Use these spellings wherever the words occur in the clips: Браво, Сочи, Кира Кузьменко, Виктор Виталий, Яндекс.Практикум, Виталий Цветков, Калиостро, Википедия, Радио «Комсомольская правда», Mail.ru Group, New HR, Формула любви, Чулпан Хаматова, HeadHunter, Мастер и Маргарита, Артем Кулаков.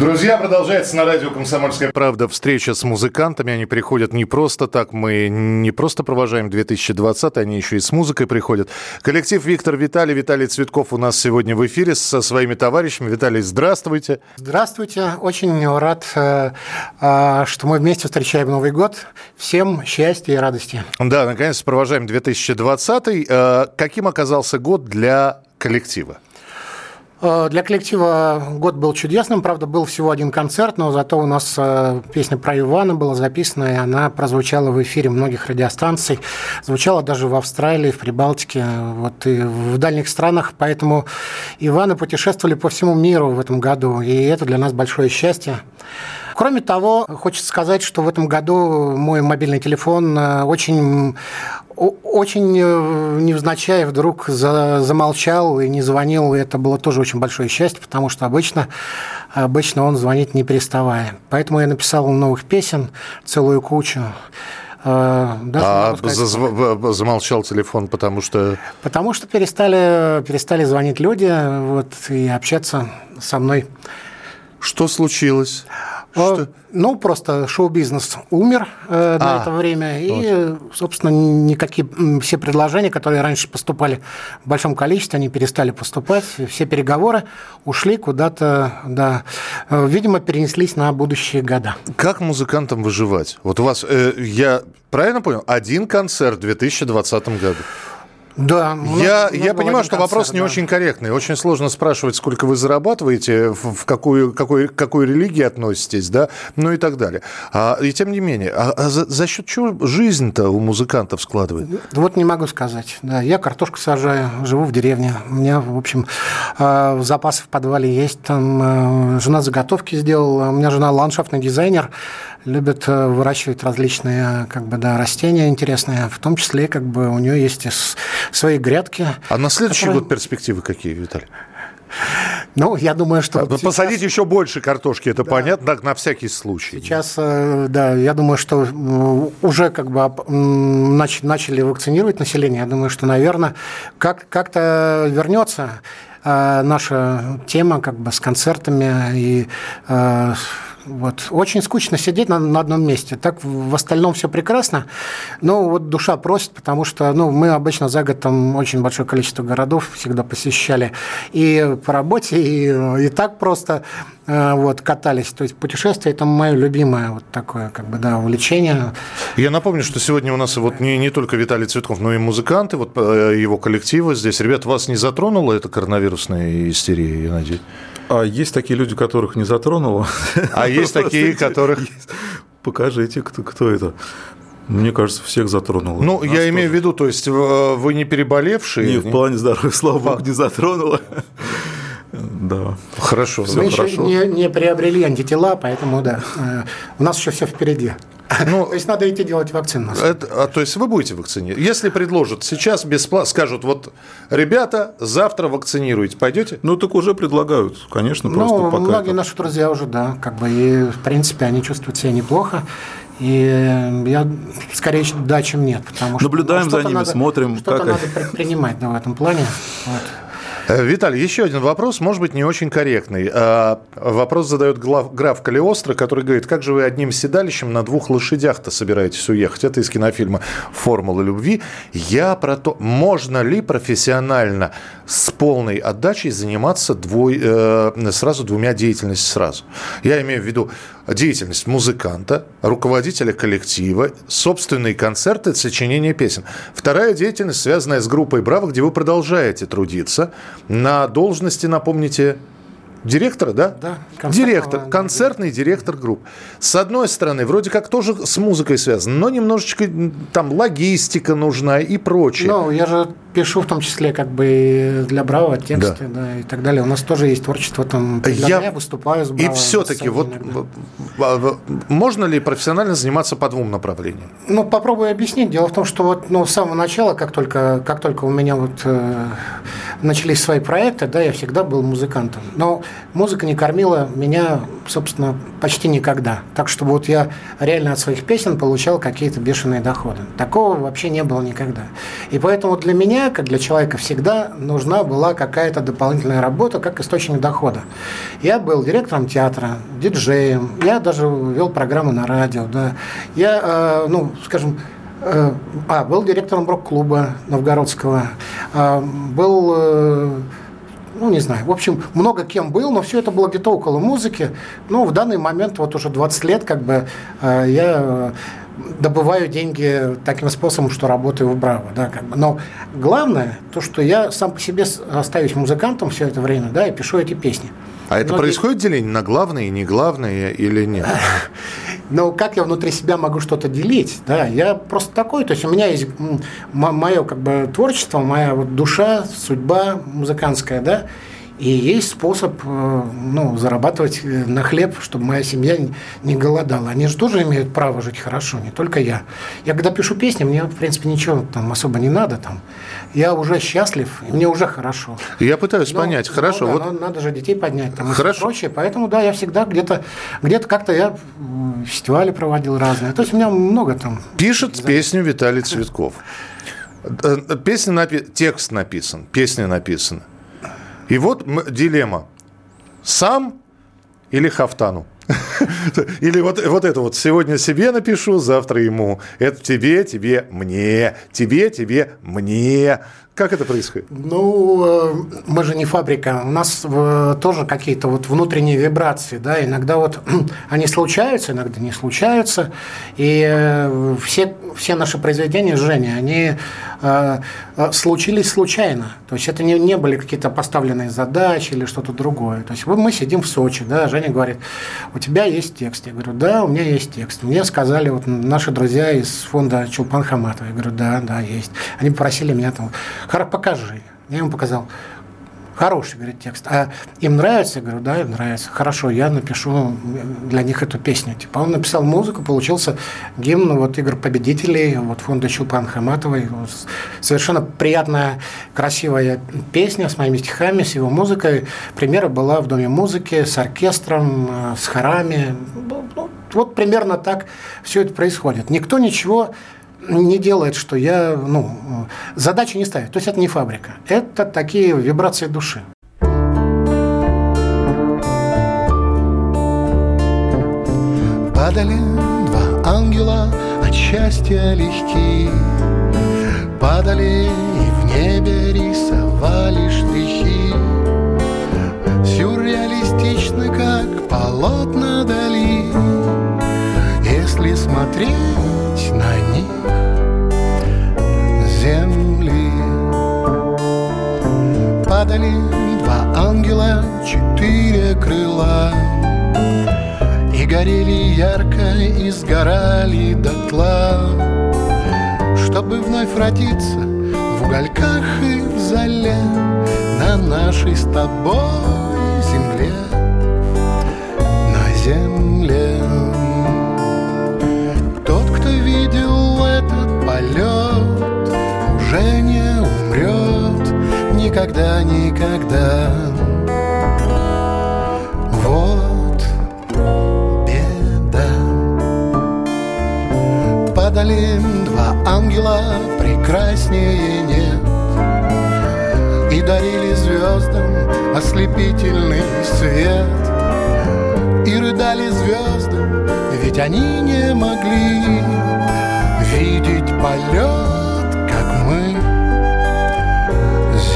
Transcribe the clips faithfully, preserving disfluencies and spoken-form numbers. Друзья, продолжается на радио «Комсомольская правда» встреча с музыкантами. Они приходят не просто так. Мы не просто провожаем две тысячи двадцатый, они еще и с музыкой приходят. Коллектив Виктор Виталий, Виталий Цветков у нас сегодня в эфире со своими товарищами. Виталий, здравствуйте. Здравствуйте. Очень рад, что мы вместе встречаем Новый год. Всем счастья и радости. Да, наконец-то провожаем две тысячи двадцатый. Каким оказался год для коллектива? Для коллектива год был чудесным, правда, был всего один концерт, но зато у нас песня про Ивана была записана, и она прозвучала в эфире многих радиостанций, звучала даже в Австралии, в Прибалтике, вот, и в дальних странах, поэтому Иваны путешествовали по всему миру в этом году, и это для нас большое счастье. Кроме того, хочется сказать, что в этом году мой мобильный телефон очень, очень невзначай вдруг замолчал и не звонил. И это было тоже очень большое счастье, потому что обычно, обычно он звонит не переставая. Поэтому я написал новых песен, целую кучу. Да, а сказать, замолчал телефон, потому что... Потому что перестали, перестали звонить люди, вот, и общаться со мной. Что случилось? Что? Ну, просто шоу-бизнес умер э, на а, это время, вот. И, собственно, никакие все предложения, которые раньше поступали в большом количестве, они перестали поступать, все переговоры ушли куда-то, да, видимо, перенеслись на будущие года. Как музыкантам выживать? Вот у вас, э, я правильно понял, один концерт в две тысячи двадцатом году? Да, много, я, много я понимаю, что концерт, вопрос не да. очень корректный. Очень сложно спрашивать, сколько вы зарабатываете, в какую, какой, к какой религии относитесь, да, ну и так далее. А, и тем не менее, а, а за, за счет чего жизнь-то у музыкантов складывает? Вот не могу сказать. Да, я картошку сажаю, живу в деревне. У меня, в общем, запасы в подвале есть. Там жена заготовки сделала. У меня жена ландшафтный дизайнер, любит выращивать различные, как бы, да, растения интересные. В том числе, как бы, у нее есть свои грядки. А на следующий которые... год перспективы какие, Виталий? Ну, я думаю, что... А, вот посадить сейчас... еще больше картошки, это да. понятно, так, на всякий случай. Сейчас, да, я думаю, что уже как бы начали вакцинировать население. Я думаю, что, наверное, как- как-то вернется наша тема, как бы, с концертами и... Вот. Очень скучно сидеть на, на одном месте. Так в остальном все прекрасно, но вот душа просит, потому что, ну, мы обычно за год там очень большое количество городов всегда посещали и по работе, и, и так просто вот, катались. То есть путешествие – это мое любимое вот такое, как бы, да, увлечение. Я напомню, что сегодня у нас вот не, не только Виталий Цветков, но и музыканты, вот, его коллективы здесь. Ребят, вас не затронула эта коронавирусная истерия, я надеюсь? А есть такие люди, которых не затронуло. А есть такие, которых... Покажите, кто, кто это. Мне кажется, всех затронуло. Ну, я имею в виду, то есть вы не переболевшие? Не, в плане здоровья, слава богу, не затронуло. Да. Хорошо. Мы еще не приобрели антитела, поэтому да. У нас еще все впереди. Ну, то есть надо идти делать вакцину. Это, а, то есть вы будете вакцинировать? Если предложат сейчас бесплатно, скажут, вот, ребята, завтра вакцинируете, пойдете? Ну, так уже предлагают, конечно, просто ну, пока. Ну, многие это... наши друзья уже, да, как бы, и, в принципе, они чувствуют себя неплохо. И я, скорее, да, чем нет, потому что... Наблюдаем ну, за ними, надо, смотрим. Что-то как... надо предпринимать да, в этом плане, вот. Виталий, еще один вопрос, может быть, не очень корректный. Вопрос задает граф Калиостро, который говорит, как же вы одним седалищем на двух лошадях-то собираетесь уехать? Это из кинофильма «Формула любви». Я про то, можно ли профессионально с полной отдачей заниматься двой, э, сразу двумя деятельностями сразу? Я имею в виду деятельность музыканта, руководителя коллектива, собственные концерты, сочинение песен. Вторая деятельность, связанная с группой «Браво», где вы продолжаете трудиться. На должности, напомните, директора, да? Да. Концертного... Директор, концертный директор группы. С одной стороны, вроде как тоже с музыкой связано, но немножечко там логистика нужна и прочее. Ну, я же пишу в том числе как бы для «Браво» тексты, да. Да, и так далее. У нас тоже есть творчество там. Я, я выступаю с «Браво». И все-таки вот иногда. Можно ли профессионально заниматься по двум направлениям? Ну, попробую объяснить. Дело в том, что вот, ну, с самого начала, как только, как только у меня вот э, начались свои проекты, да, я всегда был музыкантом. Но музыка не кормила меня, собственно, почти никогда. Так что вот я реально от своих песен получал какие-то бешеные доходы. Такого вообще не было никогда. И поэтому для меня, как для человека, всегда нужна была какая-то дополнительная работа как источник дохода. Я был директором театра, диджеем, я даже вел программы на радио. Да. Я, э, ну, скажем... А, был директором рок-клуба новгородского, был, ну, не знаю, в общем, много кем был, но все это было где-то около музыки. Ну, в данный момент, вот уже двадцать лет, как бы, я добываю деньги таким способом, что работаю в Браво, да, как бы. Но главное, то, что я сам по себе остаюсь музыкантом все это время, да, и пишу эти песни. А это многие... происходит деление на главное и не главное или нет? Но как я внутри себя могу что-то делить? Да, я просто такой. То есть у меня есть мое как бы творчество, моя вот душа, судьба музыкантская, да. И есть способ, ну, зарабатывать на хлеб, чтобы моя семья не голодала. Они же тоже имеют право жить хорошо, не только я. Я когда пишу песни, мне, в принципе, ничего там особо не надо. Там. Я уже счастлив, и мне уже хорошо. Я пытаюсь но, понять, но, хорошо. Да, вот... Надо же детей поднять там, хорошо. И прочее. Поэтому, да, я всегда где-то, где-то как-то я фестивали проводил разные. То есть у меня много там... Пишет за... песню Виталий Цветков. Песня напи... Текст написан, песня написана. И вот дилемма. Сам или Хафтану? Или вот, вот это вот. Сегодня себе напишу, завтра ему. Это тебе, тебе, мне. Тебе, тебе, мне. Как это происходит? Ну, мы же не фабрика. У нас тоже какие-то вот внутренние вибрации. Да? Иногда вот они случаются, иногда не случаются. И все, все наши произведения, Женя, они случились случайно. То есть это не, не были какие-то поставленные задачи или что-то другое. То есть мы сидим в Сочи, да, Женя говорит, у тебя есть текст. Я говорю, да, у меня есть текст. Мне сказали вот наши друзья из фонда Чулпан Хаматова. Я говорю, да, да, есть. Они попросили меня там... покажи. Я ему показал. Хороший, говорит, текст. А им нравится? Я говорю, да, им нравится. Хорошо, я напишу для них эту песню. Типа он написал музыку, получился гимн вот игр победителей, вот фонда Чулпан Хаматовой. Совершенно приятная, красивая песня с моими стихами, с его музыкой. Примера была в Доме музыки, с оркестром, с хорами. Вот примерно так все это происходит. Никто ничего... не делает, что я, ну, задачи не ставит. То есть это не фабрика. Это такие вибрации души. Падали два ангела, от счастья легки. Падали и в небе рисовали штрихи. Сюрреалистично, как полотна Дали. Если смотреть на них, земли. Падали два ангела, четыре крыла, и горели ярко, и сгорали дотла, чтобы вновь родиться в угольках и в зале на нашей с тобой земле, на земле. Тот, кто видел этот полет, уже не умрет никогда, никогда. Вот беда. Падали два ангела, прекраснее нет, и дарили звездам ослепительный свет, и рыдали звезды, ведь они не могли видеть полет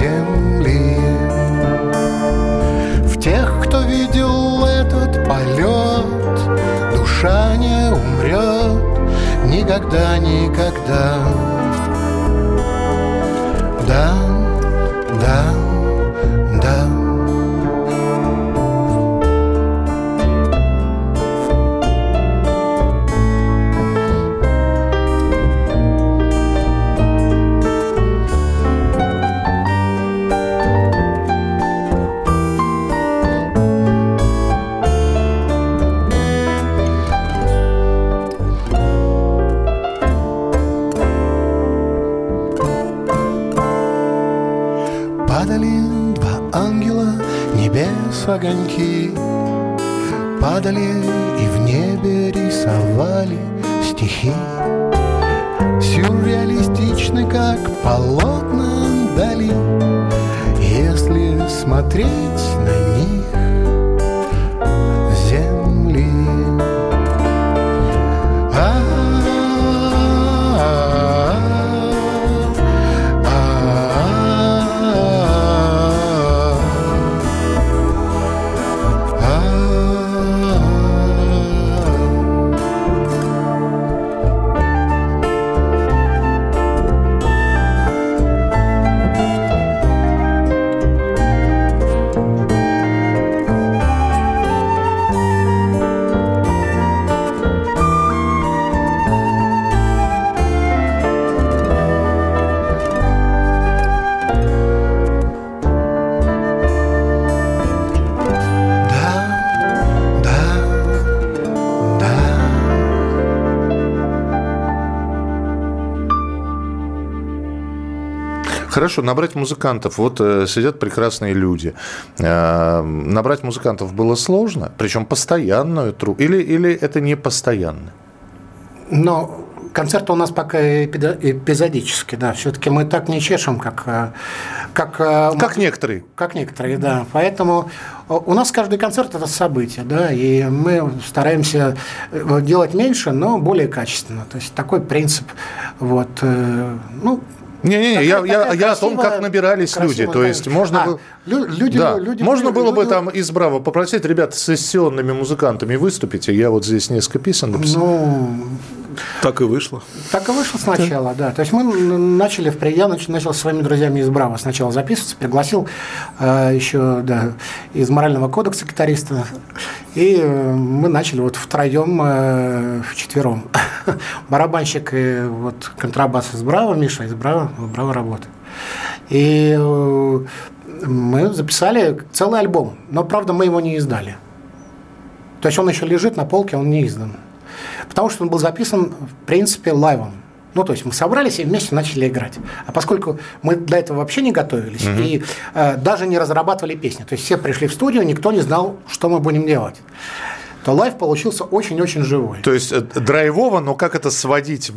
земли. В тех, кто видел этот полет, душа не умрет никогда, никогда. Да, да, да. Падали огоньки падали и в небе рисовали стихи. Сюрреалистичны, как полотна Дали, если смотреть на них земли. А хорошо, набрать музыкантов. Вот сидят прекрасные люди. Набрать музыкантов было сложно, причем постоянную трубку. Или, или это не постоянно? Но концерты у нас пока эпизодически, да. Все-таки мы так не чешем, как... Как, как мы, некоторые. Как некоторые, да. Поэтому у нас каждый концерт – это событие, да, и мы стараемся делать меньше, но более качественно. То есть такой принцип, вот, ну... Не-не-не, я, я, красивая, я о том, как набирались красивая, люди. То есть можно, а, было... люди, да. люди, можно люди, было люди... бы там из Браво попросить, ребят, с сессионными музыкантами выступите. Я вот здесь несколько песен написал. Ну... Так и вышло. Так и вышло сначала, да. да. То есть мы начали, я начал с своими друзьями из Браво сначала записываться, пригласил э, еще да, из Морального кодекса гитариста. И э, мы начали вот втроем, э, вчетвером. Барабанщик и вот контрабас из Браво, Миша из Браво, Браво работает. И э, мы записали целый альбом, но, правда, мы его не издали. То есть он еще лежит на полке, он не издан. Потому что он был записан, в принципе, лайвом. Ну, то есть мы собрались и вместе начали играть. А поскольку мы для этого вообще не готовились угу. и э, даже не разрабатывали песни, то есть все пришли в студию, никто не знал, что мы будем делать, то лайв получился очень-очень живой. То есть драйвово, но как это сводить?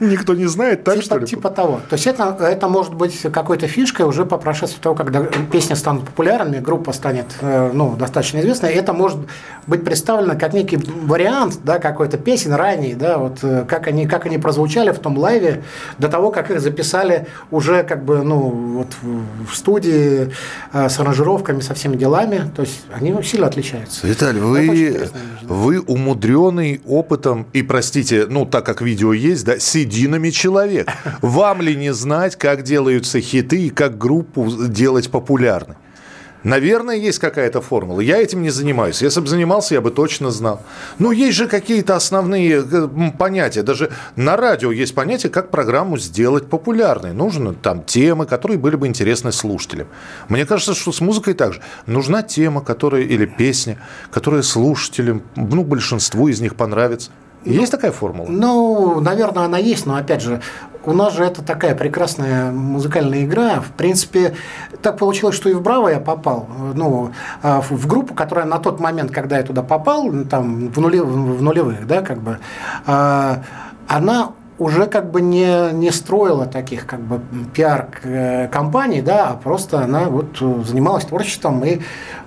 Никто не знает, так типа, что ли? Типа того. То есть это, это может быть какой-то фишкой уже по прошествии того, когда песни станут популярными, группа станет ну, достаточно известной, это может быть представлено как некий вариант да, какой-то песен ранней, да, вот, как, они, как они прозвучали в том лайве до того, как их записали уже как бы, ну, вот в студии с аранжировками, со всеми делами. То есть они сильно отличаются. Виталий, вы... Вы умудренный опытом, и, простите, ну, так как видео есть, да, с сединами человек. Вам ли не знать, как делаются хиты и как группу делать популярной? Наверное, есть какая-то формула. Я этим не занимаюсь. Если бы занимался, я бы точно знал. Но есть же какие-то основные понятия. Даже на радио есть понятие, как программу сделать популярной. Нужны там темы, которые были бы интересны слушателям. Мне кажется, что с музыкой так же. Нужна тема, которая, или песня, которая слушателям, ну, большинству из них понравится. Есть ну, такая формула? Ну, наверное, она есть, но, опять же, у нас же это такая прекрасная музыкальная игра. В принципе, так получилось, что и в Браво я попал. Ну, в группу, которая на тот момент, когда я туда попал, там, в, нулев, в нулевых, да, как бы, она уже как бы не, не строила таких как бы пиар-компаний, да, а просто она вот занималась творчеством и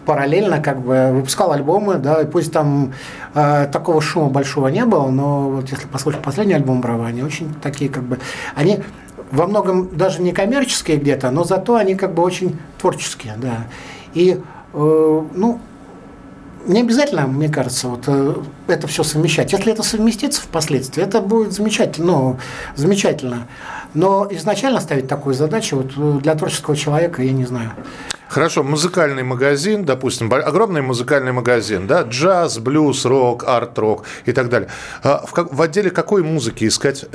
параллельно как бы выпускала альбомы, да, и пусть там э, такого шума большого не было, но вот если послушать последний альбом Браво, они очень такие как бы, они во многом даже не коммерческие где-то, но зато они как бы очень творческие, да, и, э, ну, не обязательно, мне кажется, вот это все совмещать. Если это совместится впоследствии, это будет замечательно. Ну, замечательно. Но изначально ставить такую задачу вот, для творческого человека, я не знаю. Хорошо, музыкальный магазин, допустим, огромный музыкальный магазин, да, джаз, блюз, рок, арт-рок и так далее. В, как, в отделе какой музыки искать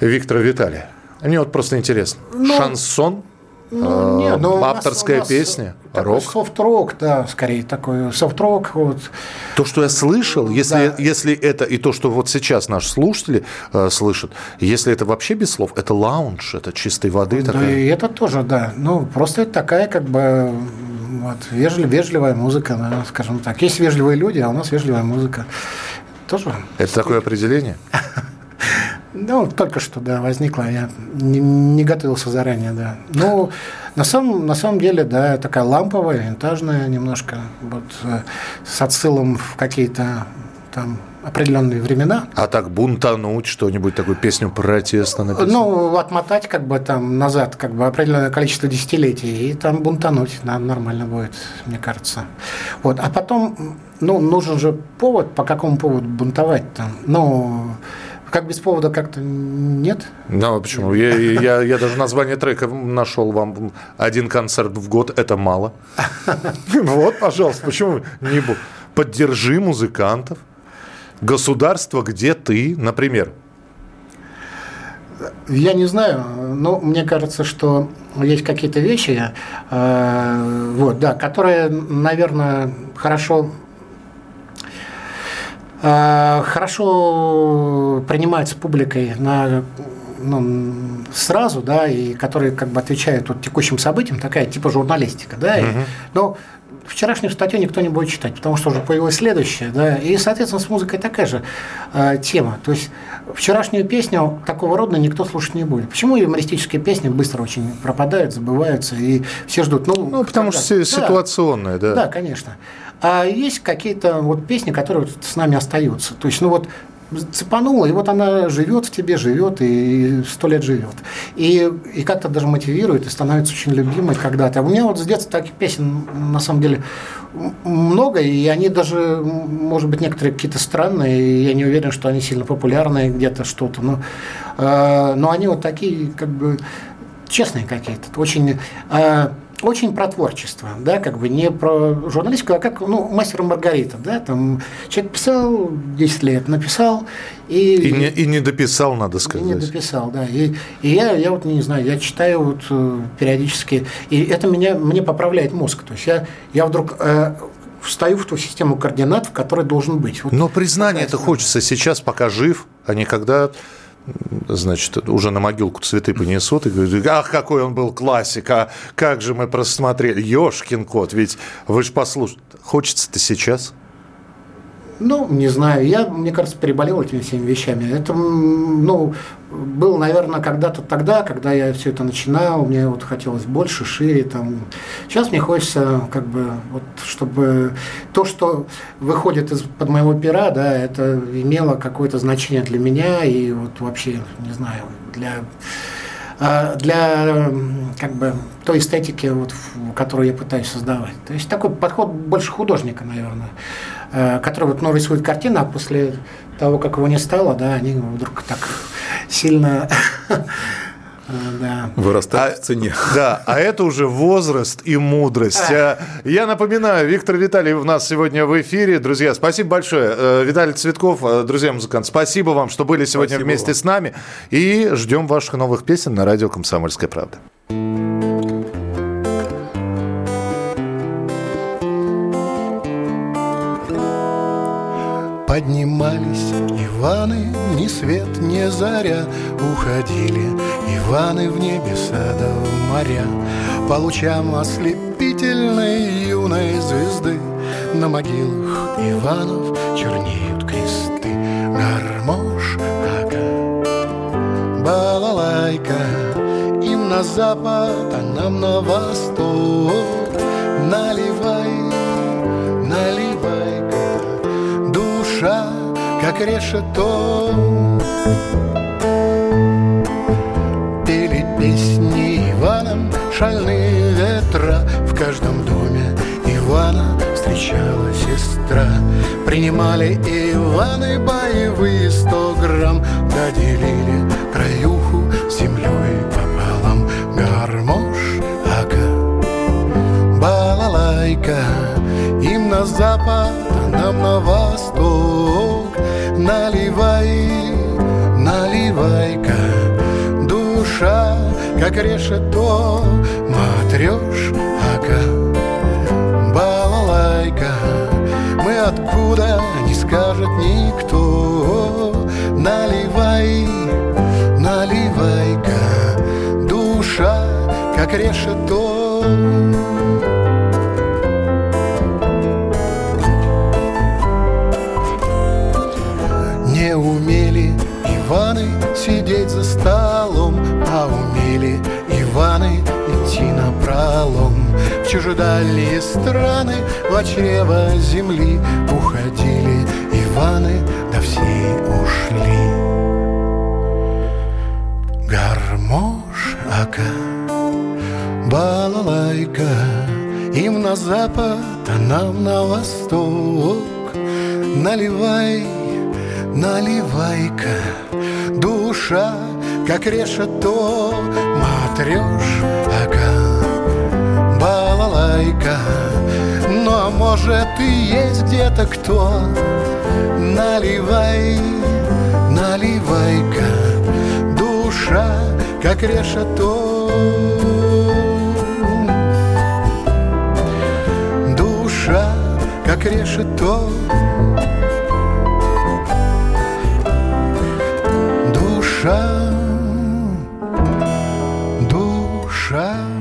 Виктора Виталия? Мне вот просто интересно. Ну... Шансон? Ну, нет, но авторская у нас, у нас песня, рок. Софт-рок, да, скорее такой софт-рок. Вот. То, что я слышал, если, да. если это, и то, что вот сейчас наши слушатели э, слышат, если это вообще без слов, это лаунж, это чистой воды. Да, такая. И это тоже, да. Ну, просто это такая как бы Вот. Вежлив, вежливая музыка, да, скажем так. Есть вежливые люди, а у нас вежливая музыка. Тоже. Это такое определение? Ну, только что, да, возникло. Я не, не готовился заранее, да. Ну, на самом, на самом деле, да, такая ламповая, винтажная немножко, вот, с отсылом в какие-то там определенные времена. А так бунтануть что-нибудь, такую песню протеста написать? Ну, отмотать как бы там назад, как бы определенное количество десятилетий, и там бунтануть да, нормально будет, мне кажется. Вот. А потом, ну, нужен же повод, по какому поводу бунтовать там, ну... Как без повода как-то нет? Ну, почему? Я, я, я даже название трека нашел вам. Один концерт в год – это мало. Вот, пожалуйста, почему не буду? Поддержи музыкантов. Государство, где ты, например? Я не знаю, но мне кажется, что есть какие-то вещи, э, вот, да, которые, наверное, хорошо... хорошо принимается публикой на, ну, сразу, да, и которые как бы отвечают вот текущим событиям, такая типа журналистика, да, uh-huh. и, но вчерашнюю статью никто не будет читать, потому что уже появилась следующая, да, и, соответственно, с музыкой такая же э, тема, то есть вчерашнюю песню такого рода никто слушать не будет. Почему юмористические песни быстро очень пропадают, забываются, и все ждут? Ну, ну потому что да. ситуационные, да. Да, конечно. А есть какие-то вот песни, которые вот с нами остаются. То есть, ну вот цепанула, и вот она живет в тебе, живет, и сто лет живет. И, и как-то даже мотивирует, и становится очень любимой когда-то. А у меня вот с детства таких песен, на самом деле, много, и они даже, может быть, некоторые какие-то странные, и я не уверен, что они сильно популярные где-то что-то. Но, э, но они вот такие, как бы, честные какие-то, очень... Э, Очень про творчество, да, как бы не про журналистику, а как, ну, «Мастер и Маргарита», да, там человек писал десять лет, написал и... И не, и не дописал, надо сказать. И не дописал, да, и, и я, я вот не знаю, я читаю вот периодически, и это меня, мне поправляет мозг, то есть я, я вдруг... Э, встаю в ту систему координат, в которой должен быть. Вот. Но признание-то хочется сейчас, пока жив, а не когда... значит, уже на могилку цветы понесут и говорят, ах, какой он был классик, а как же мы просмотрели, ёшкин кот, ведь вы же послушали. Хочется-то сейчас? Ну, не знаю, я, мне кажется, переболел этими всеми вещами. Это, ну, был, наверное, когда-то тогда, когда я все это начинал, мне вот хотелось больше, шире, там. Сейчас мне хочется, как бы, вот, чтобы то, что выходит из-под моего пера, да, это имело какое-то значение для меня и вот вообще, не знаю, для... для как бы той эстетики, вот, которую я пытаюсь создавать. То есть такой подход больше художника, наверное, который вот, ну, рисует картину, а после того, как его не стало, да, они вдруг так сильно вырастают в цене. Да, а это уже возраст и мудрость. Я напоминаю, Виктор Виталий у нас сегодня в эфире. Друзья, спасибо большое. Виталий Цветков, друзья-музыканты, спасибо вам, что были сегодня спасибо вместе вам. С нами. И ждем ваших новых песен на радио «Комсомольская правда». Поднимались Иваны, ни свет, ни заря, уходили Иваны в небеса до моря. По лучам ослепительной юной звезды на могилах Иванов чернеют кресты. Гармош, ага, балалайка, им на запад, а нам на восток. Наливай, наливай, душа, как решето. Пели песни Иваном шальные ветра. В каждом доме Ивана встречала сестра. Принимали Иваны боевые сто грамм. Доделили краюху землей пополам. Гармош, ага, балалайка, им на запад, а нам на восток. Наливай, наливай-ка, душа, как решето. Матрешка, балалайка, мы откуда, не скажет никто. Наливай, наливай-ка, душа, как решето. умели Иваны сидеть за столом, а умели Иваны идти напролом. В чужедальние страны, во чрево земли уходили Иваны, да все ушли. Гармошака, балалайка, им на запад, а нам на восток. Наливай, наливай-ка, душа, как решето, матрешака, балалайка. Ну а может и есть где-то кто. Наливай, наливай-ка, душа, как решето, душа, как решето. Душа, душа.